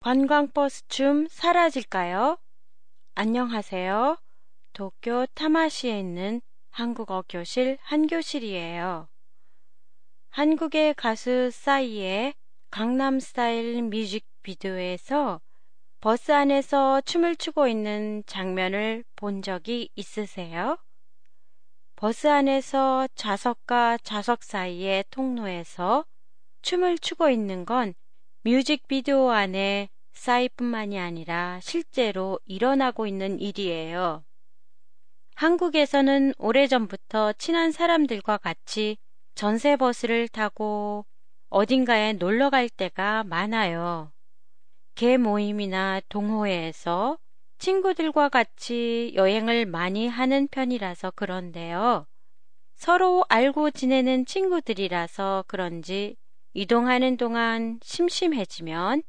관광버스 좀 사라질까요? 안녕하세요. 도쿄 타마시에 있는 한국어 교실 한교실이에요. 한국의 가수 싸이의 강남스타일 뮤직비디오에서 버스 안에서 춤을 추고 있는 장면을 본 적이 있으세요? 버스 안에서 좌석과 좌석 사이의 통로에서 춤을 추고 있는 건 뮤직비디오 안에 싸이뿐만이 아니라 실제로 일어나고 있는 일이에요. 한국에서는 오래전부터 친한 사람들과 같이 전세버스를 타고 어딘가에 놀러 갈 때가 많아요. 개 모임이나 동호회에서 친구들과 같이 여행을 많이 하는 편이라서 그런데요. 서로 알고 지내는 친구들이라서 그런지 이동하는 동안 심심해지면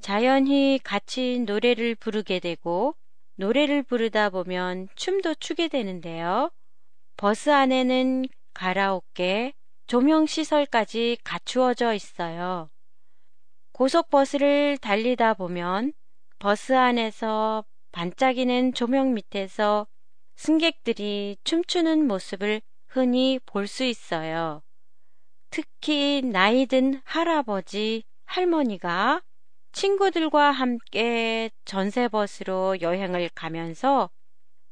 자연히 같이 노래를 부르게 되고 노래를 부르다 보면 춤도 추게 되는데요. 버스 안에는 가라오케, 조명시설까지 갖추어져 있어요. 고속버스를 달리다 보면 버스 안에서 반짝이는 조명 밑에서 승객들이 춤추는 모습을 흔히 볼 수 있어요. 특히 나이 든 할아버지, 할머니가 친구들과 함께 전세버스로 여행을 가면서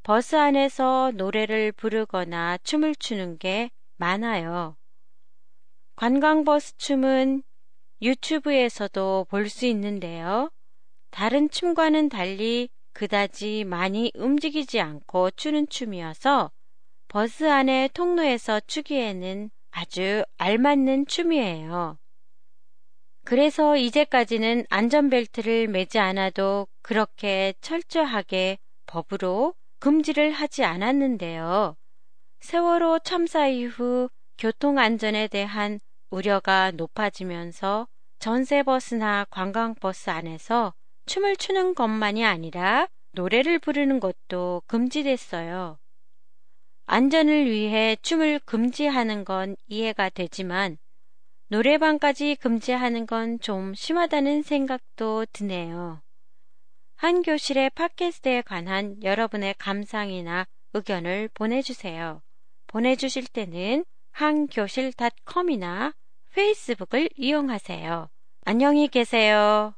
버스 안에서 노래를 부르거나 춤을 추는 게 많아요. 관광버스 춤은 유튜브에서도 볼 수 있는데요. 다른 춤과는 달리 그다지 많이 움직이지 않고 추는 춤이어서 버스 안의 통로에서 추기에는 아주 알맞는 춤이에요. 그래서 이제까지는 안전벨트를 매지 않아도 그렇게 철저하게 법으로 금지를 하지 않았는데요. 세월호 참사 이후 교통안전에 대한 우려가 높아지면서 전세버스나 관광버스 안에서 춤을 추는 것만이 아니라 노래를 부르는 것도 금지됐어요. 안전을 위해 춤을 금지하는 건 이해가 되지만 노래방까지 금지하는 건 좀 심하다는 생각도 드네요. 한 교실의 팟캐스트에 관한 여러분의 감상이나 의견을 보내주세요. 보내주실 때는 한교실.com이나 페이스북을 이용하세요. 안녕히 계세요.